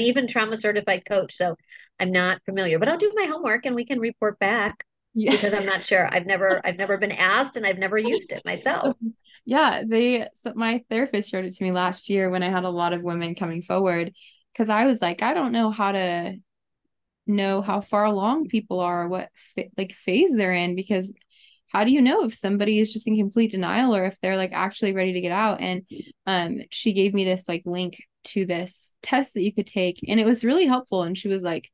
even trauma certified coach, so I'm not familiar, but I'll do my homework and we can report back because I'm not sure. I've never been asked and I've never used it myself. Yeah. My therapist showed it to me last year when I had a lot of women coming forward. Cause I was like, I don't know how to know how far along people are, or what phase they're in, because how do you know if somebody is just in complete denial or if they're like actually ready to get out? And she gave me this like link to this test that you could take, and it was really helpful. And she was like,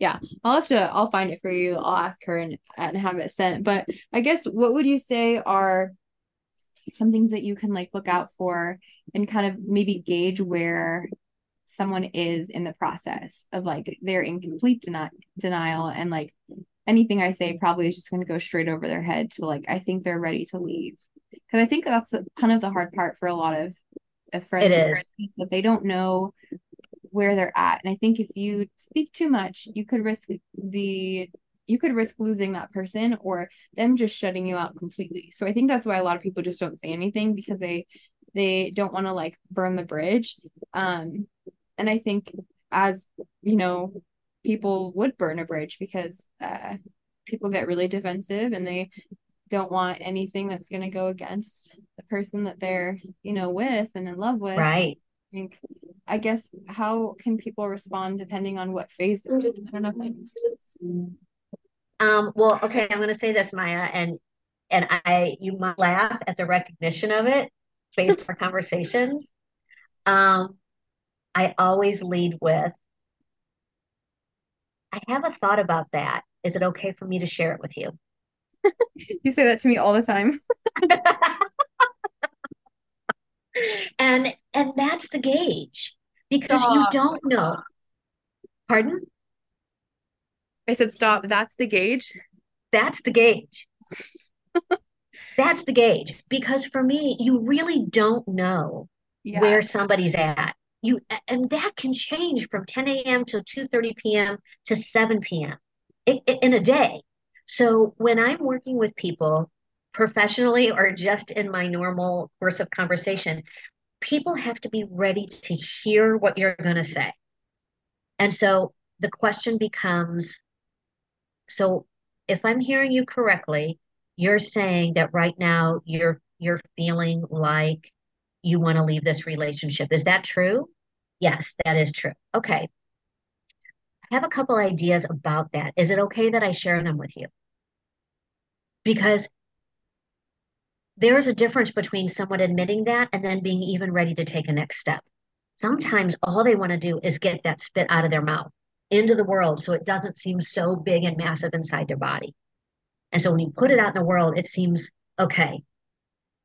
yeah, I'll find it for you. I'll ask her and have it sent. But I guess what would you say are some things that you can like look out for and kind of maybe gauge where someone is in the process of like they're in complete denial, and like anything I say probably is just going to go straight over their head to like, I think they're ready to leave. Cause I think that's kind of the hard part for a lot of friends, that they don't know where they're at. And I think if you speak too much, you could risk losing that person or them just shutting you out completely. So I think that's why a lot of people just don't say anything, because they don't want to like burn the bridge. And I think, as you know, people would burn a bridge because people get really defensive and they don't want anything that's going to go against the person that they're, you know, with and in love with. Right. I guess, how can people respond depending on what phase they're in? I don't know if that makes sense. Well, okay, I'm going to say this, Maya, and you might laugh at the recognition of it based on our conversations. I always lead with, I have a thought about that. Is it okay for me to share it with you? You say that to me all the time. and that's the gauge, because stop. You don't know. Pardon? I said stop. That's the gauge. That's the gauge. That's the gauge, because for me, you really don't know where somebody's at. And that can change from 10 a.m. to 2:30 p.m. to 7 p.m. in a day. So when I'm working with people professionally or just in my normal course of conversation, people have to be ready to hear what you're going to say. And so the question becomes, so if I'm hearing you correctly, you're saying that right now you're feeling like you want to leave this relationship. Is that true? Yes, that is true. Okay. I have a couple ideas about that. Is it okay that I share them with you? Because there's a difference between someone admitting that and then being even ready to take a next step. Sometimes all they want to do is get that spit out of their mouth into the world so it doesn't seem so big and massive inside their body. And so when you put it out in the world, it seems, okay,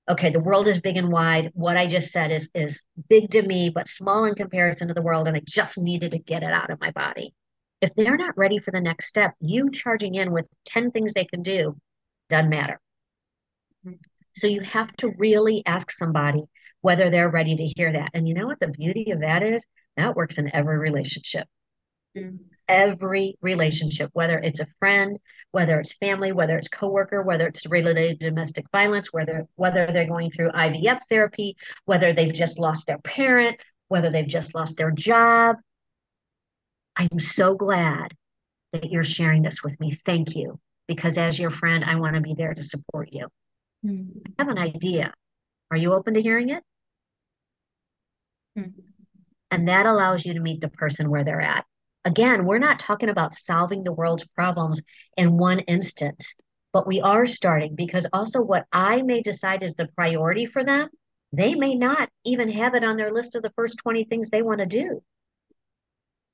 the world is big and wide. What I just said is big to me, but small in comparison to the world, and I just needed to get it out of my body. If they're not ready for the next step, you charging in with 10 things they can do doesn't matter. So you have to really ask somebody whether they're ready to hear that. And you know what the beauty of that is? That works in every relationship. Mm-hmm. Every relationship, whether it's a friend, whether it's family, whether it's coworker, whether it's related to domestic violence, whether they're going through IVF therapy, whether they've just lost their parent, whether they've just lost their job. I'm so glad that you're sharing this with me. Thank you. Because as your friend, I want to be there to support you. Mm-hmm. I have an idea. Are you open to hearing it? Mm-hmm. And that allows you to meet the person where they're at. Again, we're not talking about solving the world's problems in one instance, but we are starting, because also what I may decide is the priority for them, they may not even have it on their list of the first 20 things they want to do.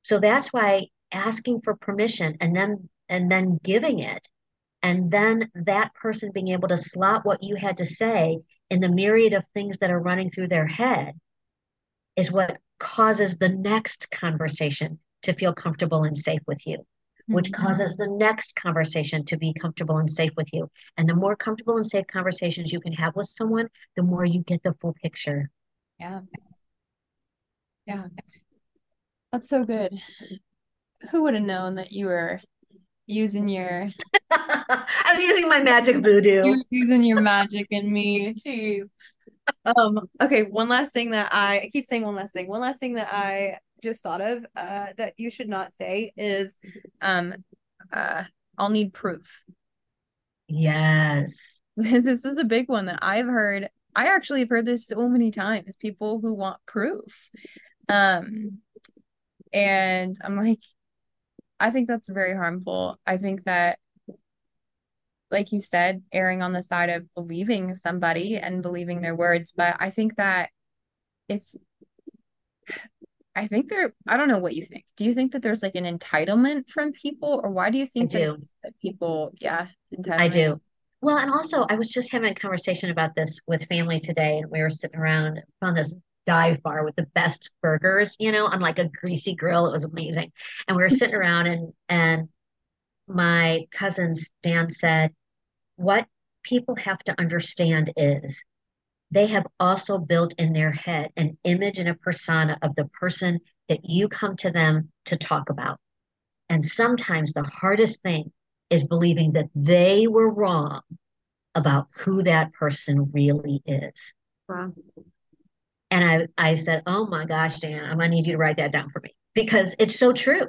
So that's why asking for permission and then giving it, and then that person being able to slot what you had to say in the myriad of things that are running through their head is what causes the next conversation to feel comfortable and safe with you, which causes the next conversation to be comfortable and safe with you. And the more comfortable and safe conversations you can have with someone, the more you get the full picture. Yeah. Yeah. That's so good. Who would have known that you were using your... I was using my magic voodoo. You were using your magic in me. Jeez. Okay. One last thing that I just thought of that you should not say is I'll need proof. Yes. This is a big one that I've heard. I actually have heard this so many times, people who want proof. And I'm like, I think that's very harmful. I think that, like you said, erring on the side of believing somebody and believing their words, but I think that I don't know what you think. Do you think that there's like an entitlement from people, or why do you think that people, entitlement? I do. Well, and also I was just having a conversation about this with family today, and we were sitting around on this dive bar with the best burgers, on like a greasy grill. It was amazing. And we were sitting around and my cousin Stan said, what people have to understand is they have also built in their head an image and a persona of the person that you come to them to talk about. And sometimes the hardest thing is believing that they were wrong about who that person really is. Wow. And I said, oh my gosh, Dan, I'm going to need you to write that down for me, because it's so true.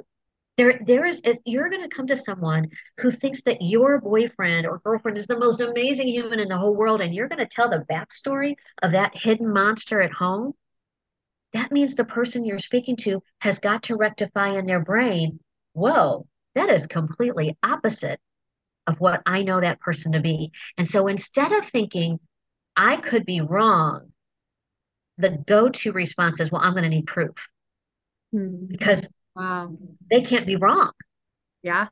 If you're going to come to someone who thinks that your boyfriend or girlfriend is the most amazing human in the whole world, and you're going to tell the backstory of that hidden monster at home, that means the person you're speaking to has got to rectify in their brain, whoa, that is completely opposite of what I know that person to be. And so instead of thinking, I could be wrong, the go-to response is, well, I'm going to need proof. Mm-hmm. Because wow. They can't be wrong. Yeah.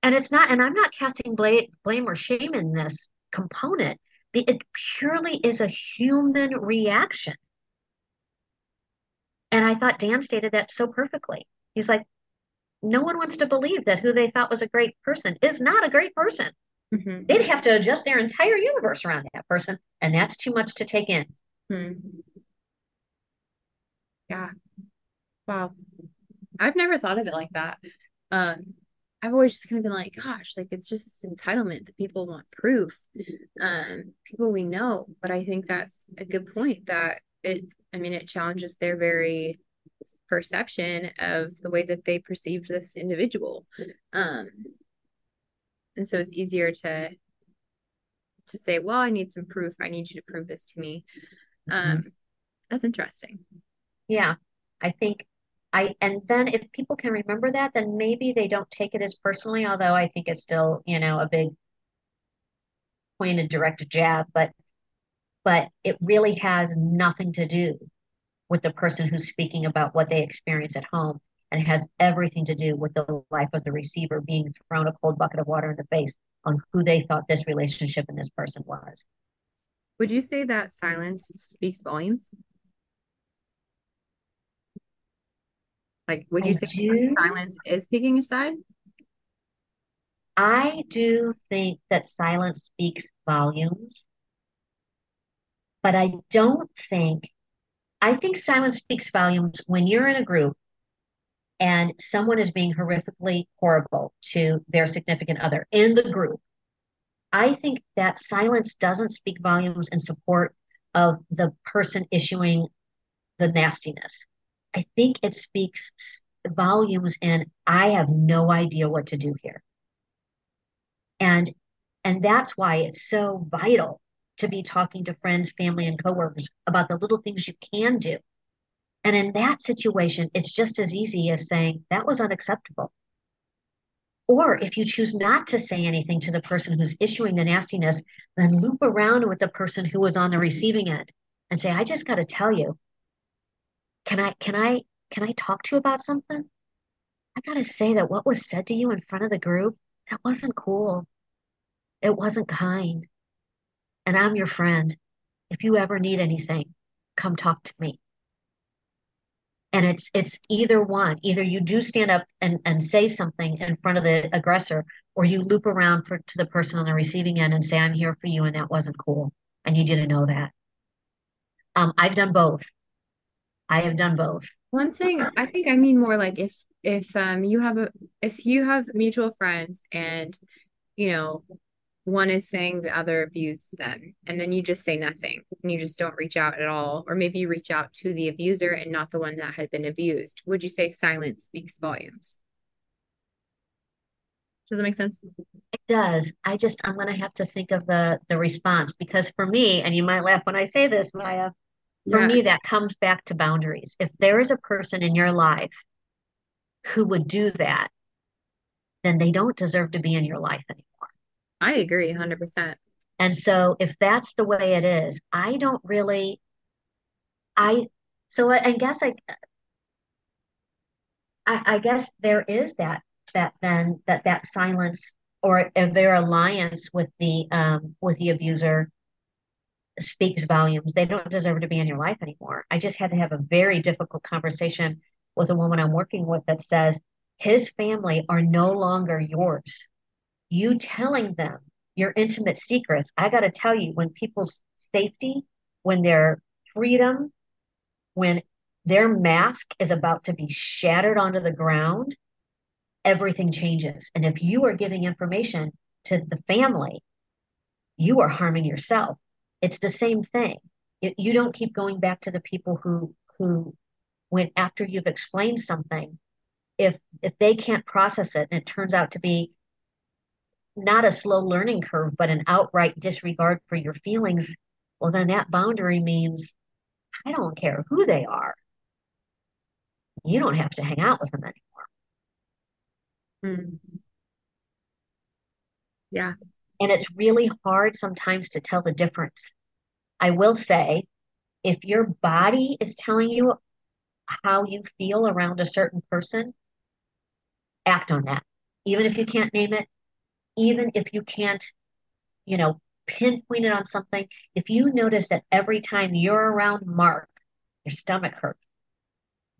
And it's not, and I'm not casting blame or shame in this component. It purely is a human reaction. And I thought Dan stated that so perfectly. He's like, no one wants to believe that who they thought was a great person is not a great person. Mm-hmm. They'd have to adjust their entire universe around that person. And that's too much to take in. Mm-hmm. Yeah. Wow. I've never thought of it like that. I've always just kind of been like, gosh, like it's just this entitlement that people want proof. People we know, but I think that's a good point that it challenges their very perception of the way that they perceived this individual. And so it's easier to say, well, I need some proof. I need you to prove this to me. That's interesting. Yeah, I think and then if people can remember that, then maybe they don't take it as personally, although I think it's still, you know, a big pointed direct jab, but it really has nothing to do with the person who's speaking about what they experience at home, and has everything to do with the life of the receiver being thrown a cold bucket of water in the face on who they thought this relationship and this person was. Would you say that silence speaks volumes? Like, would you say silence is speaking a side? I do think that silence speaks volumes, but I don't think, I think silence speaks volumes when you're in a group and someone is being horrifically horrible to their significant other in the group. I think that silence doesn't speak volumes in support of the person issuing the nastiness. I think it speaks volumes in, I have no idea what to do here. And that's why it's so vital to be talking to friends, family, and coworkers about the little things you can do. And in that situation, it's just as easy as saying, that was unacceptable. Or if you choose not to say anything to the person who's issuing the nastiness, then loop around with the person who was on the receiving end and say, I just got to tell you, can I talk to you about something? I got to say that what was said to you in front of the group, that wasn't cool. It wasn't kind. And I'm your friend. If you ever need anything, come talk to me. And it's either one. Either you do stand up and say something in front of the aggressor, or you loop around to the person on the receiving end and say, I'm here for you, and that wasn't cool. I need you to know that. I've done both. I have done both. One thing, I think I mean more like if you have mutual friends and, you know, one is saying the other abused them, and then you just say nothing and you just don't reach out at all. Or maybe you reach out to the abuser and not the one that had been abused. Would you say silence speaks volumes? Does that make sense? It does. I'm going to have to think of the response, because for me, and you might laugh when I say this, Maya, For me, that comes back to boundaries. If there is a person in your life who would do that, then they don't deserve to be in your life anymore. I agree 100%. And so if that's the way it is, I don't really, I guess there is that silence, or if their alliance with the abuser speaks volumes. They don't deserve to be in your life anymore. I just had to have a very difficult conversation with a woman I'm working with that says, his family are no longer yours. You telling them your intimate secrets, I got to tell you, when people's safety, when their freedom, when their mask is about to be shattered onto the ground, everything changes. And if you are giving information to the family, you are harming yourself. It's the same thing. You don't keep going back to the people who when after you've explained something, if they can't process it and it turns out to be not a slow learning curve, but an outright disregard for your feelings, well, then that boundary means I don't care who they are. You don't have to hang out with them anymore. Mm-hmm. Yeah. And it's really hard sometimes to tell the difference. I will say, if your body is telling you how you feel around a certain person, act on that. Even if you can't name it, even if you can't, you know, pinpoint it on something, if you notice that every time you're around Mark, your stomach hurts,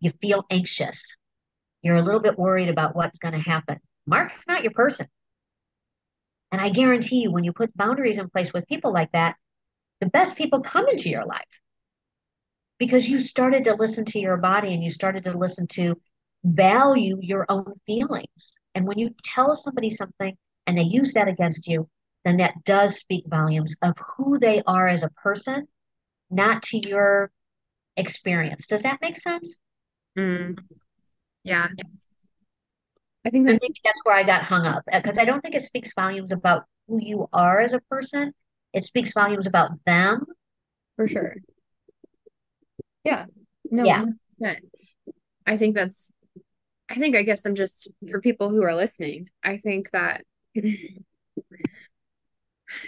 you feel anxious, you're a little bit worried about what's going to happen, Mark's not your person. And I guarantee you, when you put boundaries in place with people like that, the best people come into your life, because you started to listen to your body and you started to listen to value your own feelings. And when you tell somebody something and they use that against you, then that does speak volumes of who they are as a person, not to your experience. Does that make sense? Yeah. I think that's where I got hung up, because I don't think it speaks volumes about who you are as a person. It speaks volumes about them. For sure. Yeah. No, yeah. 100%. I guess I'm just, for people who are listening, I think that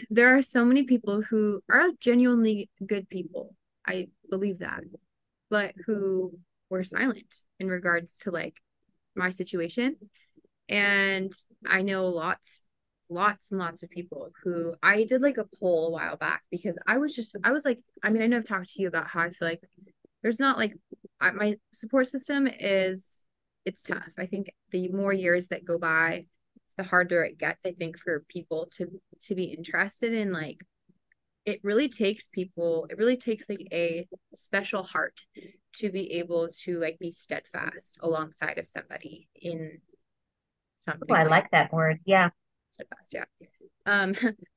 there are so many people who are genuinely good people. I believe that, but who were silent in regards to like my situation. And I know lots and lots of people who, I did like a poll a while back because I was like, I know I've talked to you about how I feel like there's not like, my support system is, it's tough. I think the more years that go by, the harder it gets, I think, for people to be interested in, like, it really takes like a special heart to be able to like be steadfast alongside of somebody in something. Oh, I like that word. Yeah. Steadfast. Yeah.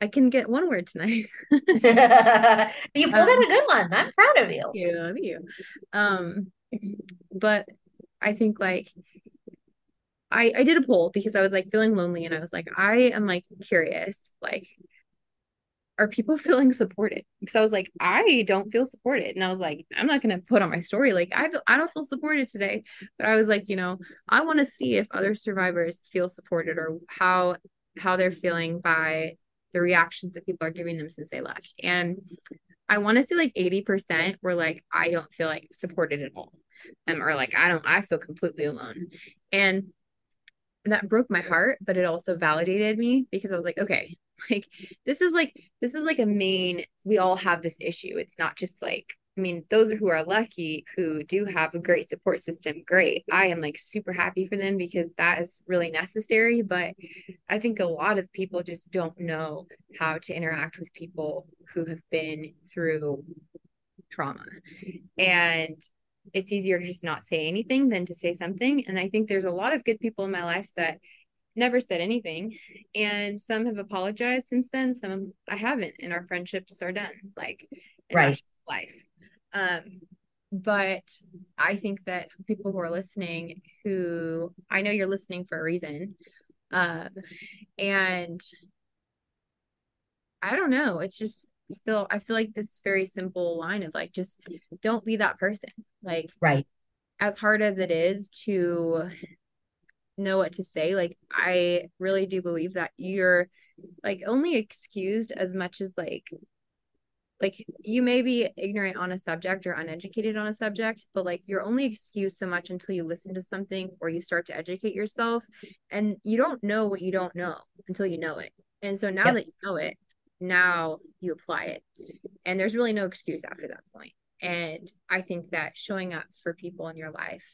I can get one word tonight. You pulled out a good one. I'm proud of you. Thank you. But I think like I did a poll because I was like feeling lonely, and I was like, I am like curious, like, are people feeling supported? Because I was like, I don't feel supported. And I was like, I'm not going to put on my story like I don't feel supported today. But I was like, you know, I want to see if other survivors feel supported, or how they're feeling by the reactions that people are giving them since they left. And I want to say like 80% were like, I don't feel like supported at all. Or like, I feel completely alone. And that broke my heart, but it also validated me, because I was like, okay, like this is like a main, we all have this issue. It's not just like, I mean, those who are lucky who do have a great support system, great. I am like super happy for them because that is really necessary. But I think a lot of people just don't know how to interact with people who have been through trauma. And it's easier to just not say anything than to say something. And I think there's a lot of good people in my life that never said anything, and some have apologized since then, some I haven't, and our friendships are done, like in right life. But I think that for people who are listening, who, I know you're listening for a reason, and I don't know, it's just, I feel like this very simple line of like, just don't be that person. Like, right. As hard as it is to know what to say, like, I really do believe that you're like only excused as much as like you may be ignorant on a subject or uneducated on a subject, but like you're only excused so much until you listen to something or you start to educate yourself, and you don't know what you don't know until you know it. And so now that you know it, now you apply it, and there's really no excuse after that point. And I think that showing up for people in your life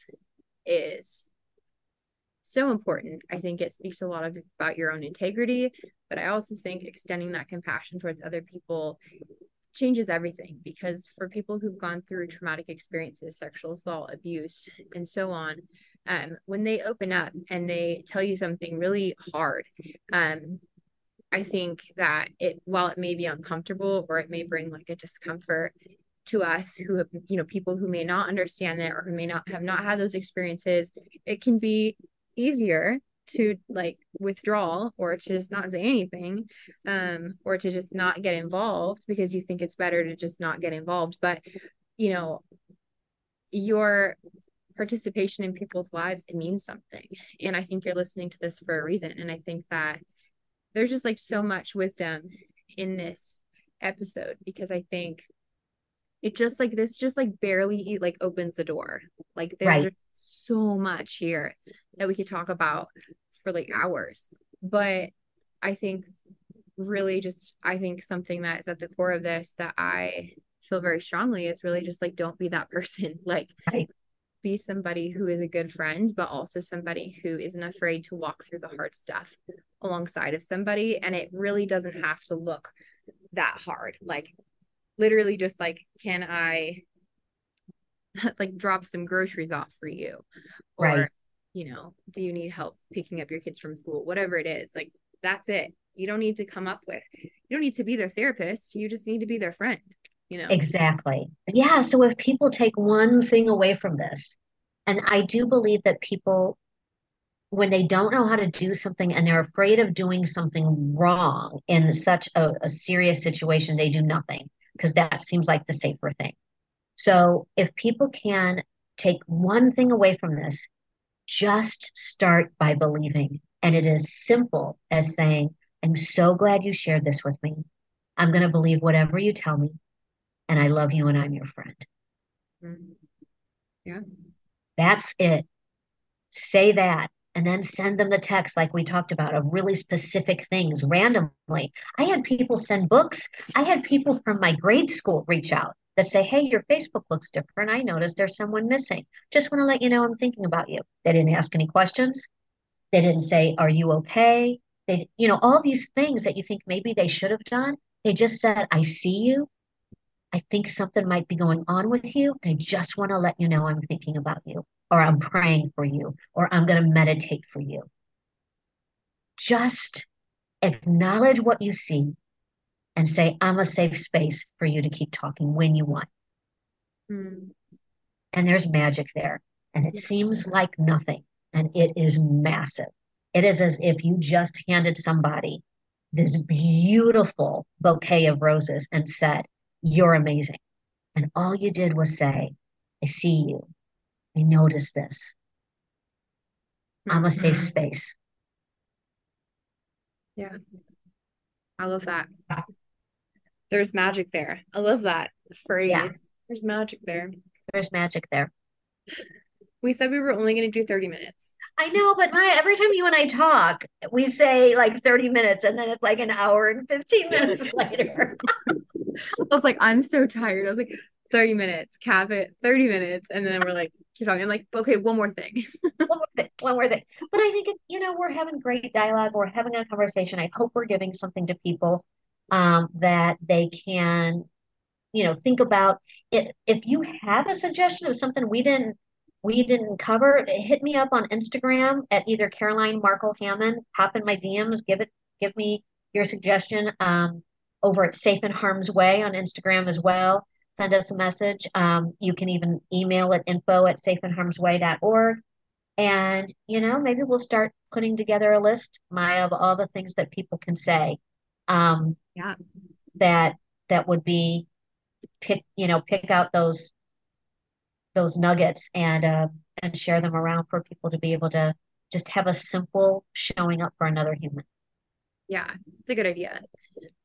is so important. I think it speaks a lot about your own integrity, but I also think extending that compassion towards other people changes everything, because for people who've gone through traumatic experiences, sexual assault, abuse, and so on, when they open up and they tell you something really hard, I think that while it may be uncomfortable, or it may bring like a discomfort to us who have, you know, people who may not understand that, or who may not have not had those experiences, it can be easier to like withdraw, or to just not say anything, or to just not get involved, because you think it's better to just not get involved. But, you know, your participation in people's lives, it means something. And I think you're listening to this for a reason. And I think that there's just like so much wisdom in this episode, because I think it just like, this just like barely like opens the door. Like there's so much here that we could talk about for like hours. But I think really just, I think something that is at the core of this that I feel very strongly is really just like, don't be that person. Like be somebody who is a good friend, but also somebody who isn't afraid to walk through the hard stuff alongside of somebody. And it really doesn't have to look that hard. Like literally just like, can I like drop some groceries off for you? Or, you know, do you need help picking up your kids from school? Whatever it is, like, that's it. You don't need to come up with, you don't need to be their therapist. You just need to be their friend. You know. Exactly. Yeah. So if people take one thing away from this, and I do believe that people, when they don't know how to do something and they're afraid of doing something wrong in such a serious situation, they do nothing, because that seems like the safer thing. So if people can take one thing away from this, just start by believing. And it is simple as saying, I'm so glad you shared this with me. I'm going to believe whatever you tell me. And I love you and I'm your friend. Mm-hmm. Yeah. That's it. Say that. And then send them the text, like we talked about, of really specific things randomly. I had people send books. I had people from my grade school reach out that say, hey, your Facebook looks different. I noticed there's someone missing. Just want to let you know I'm thinking about you. They didn't ask any questions. They didn't say, are you okay? They, you know, all these things that you think maybe they should have done. They just said, I see you. I think something might be going on with you. I just want to let you know I'm thinking about you. Or I'm praying for you, or I'm going to meditate for you. Just acknowledge what you see and say, I'm a safe space for you to keep talking when you want. Mm. And there's magic there. And it seems like nothing. And it is massive. It is as if you just handed somebody this beautiful bouquet of roses and said, you're amazing. And all you did was say, I see you. I notice this. I'm a safe space. Yeah. I love that. There's magic there. I love that phrase. Yeah. There's magic there. There's magic there. We said we were only going to do 30 minutes. I know, but Maya, every time you and I talk, we say like 30 minutes and then it's like an hour and 15 minutes later. I was like, I'm so tired. I was like, 30 minutes, cap it, 30 minutes. And then we're like, keep talking. I'm like, okay, one more thing. one more thing. But I think, we're having great dialogue. We're having a conversation. I hope we're giving something to people that they can, think about. If you have a suggestion of something we didn't cover, hit me up on Instagram at either Caroline Markel Hammond, hop in my DMs, give me your suggestion over at Safe and Harm's Way on Instagram as well. Send us a message. You can even email at info@safeandharmsway.org. And, maybe we'll start putting together a list, Maya, of all the things that people can say that would be pick out those nuggets and share them around for people to be able to just have a simple showing up for another human. Yeah, it's a good idea.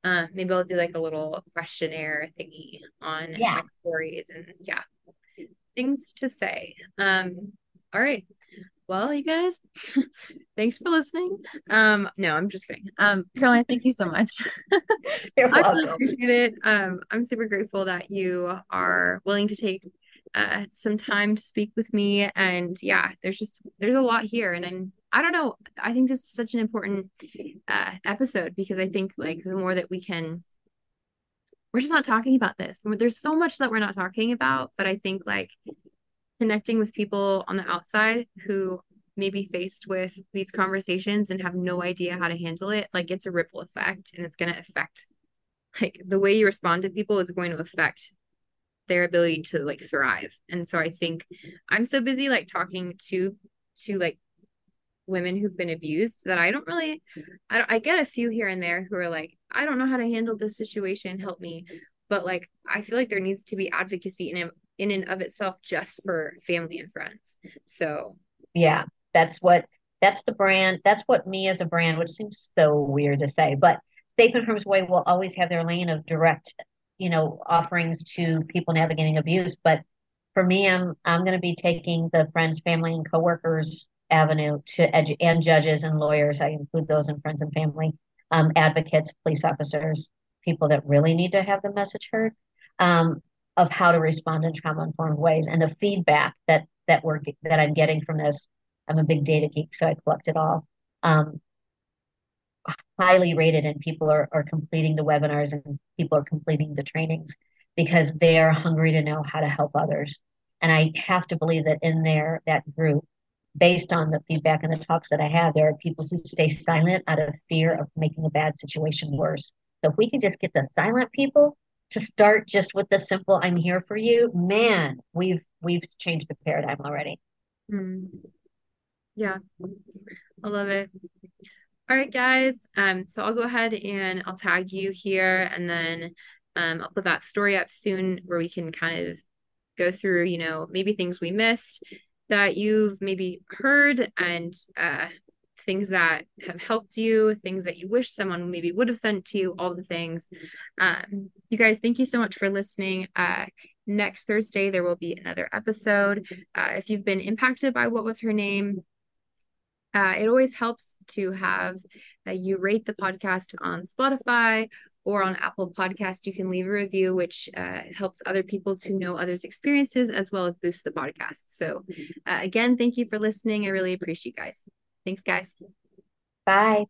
Maybe I'll do like a little questionnaire thingy on my stories and things to say. All right. Well, you guys, thanks for listening. No, I'm just kidding. Caroline, thank you so much. You're welcome. I really appreciate it. I'm super grateful that you are willing to take some time to speak with me. And there's a lot here, and I don't know. I think this is such an important episode, because I think like the more that we're just not talking about this. There's so much that we're not talking about, but I think like connecting with people on the outside who may be faced with these conversations and have no idea how to handle it, like it's a ripple effect, and it's going to affect like the way you respond to people is going to affect their ability to like thrive. And so I think I'm so busy like talking to like women who've been abused that I get a few here and there who are like, I don't know how to handle this situation, help me. But like, I feel like there needs to be advocacy in and of itself just for family and friends. So yeah, that's the brand. That's what me as a brand, which seems so weird to say, but Safe and Harm's Way will always have their lane of direct, offerings to people navigating abuse. But for me, I'm going to be taking the friends, family, and coworkers avenue to and judges and lawyers. I include those in friends and family, advocates, police officers, people that really need to have the message heard of how to respond in trauma-informed ways. And the feedback that I'm getting from this, I'm a big data geek, so I collect it all. Highly rated, and people are completing the webinars and people are completing the trainings because they are hungry to know how to help others. And I have to believe that in that group, based on the feedback and the talks that I have, there are people who stay silent out of fear of making a bad situation worse. So if we can just get the silent people to start just with the simple, I'm here for you, man, we've changed the paradigm already. Yeah, I love it. All right, guys. So I'll go ahead and I'll tag you here, and then I'll put that story up soon where we can kind of go through, you know, maybe things we missed that you've maybe heard, and things that have helped you, things that you wish someone maybe would have sent to you, all the things. You guys, thank you so much for listening. Next Thursday, there will be another episode. If you've been impacted by What Was Her Name, it always helps to have you rate the podcast on Spotify or on Apple Podcast. You can leave a review, which helps other people to know others' experiences as well as boost the podcast. So again, thank you for listening. I really appreciate you guys. Thanks, guys. Bye.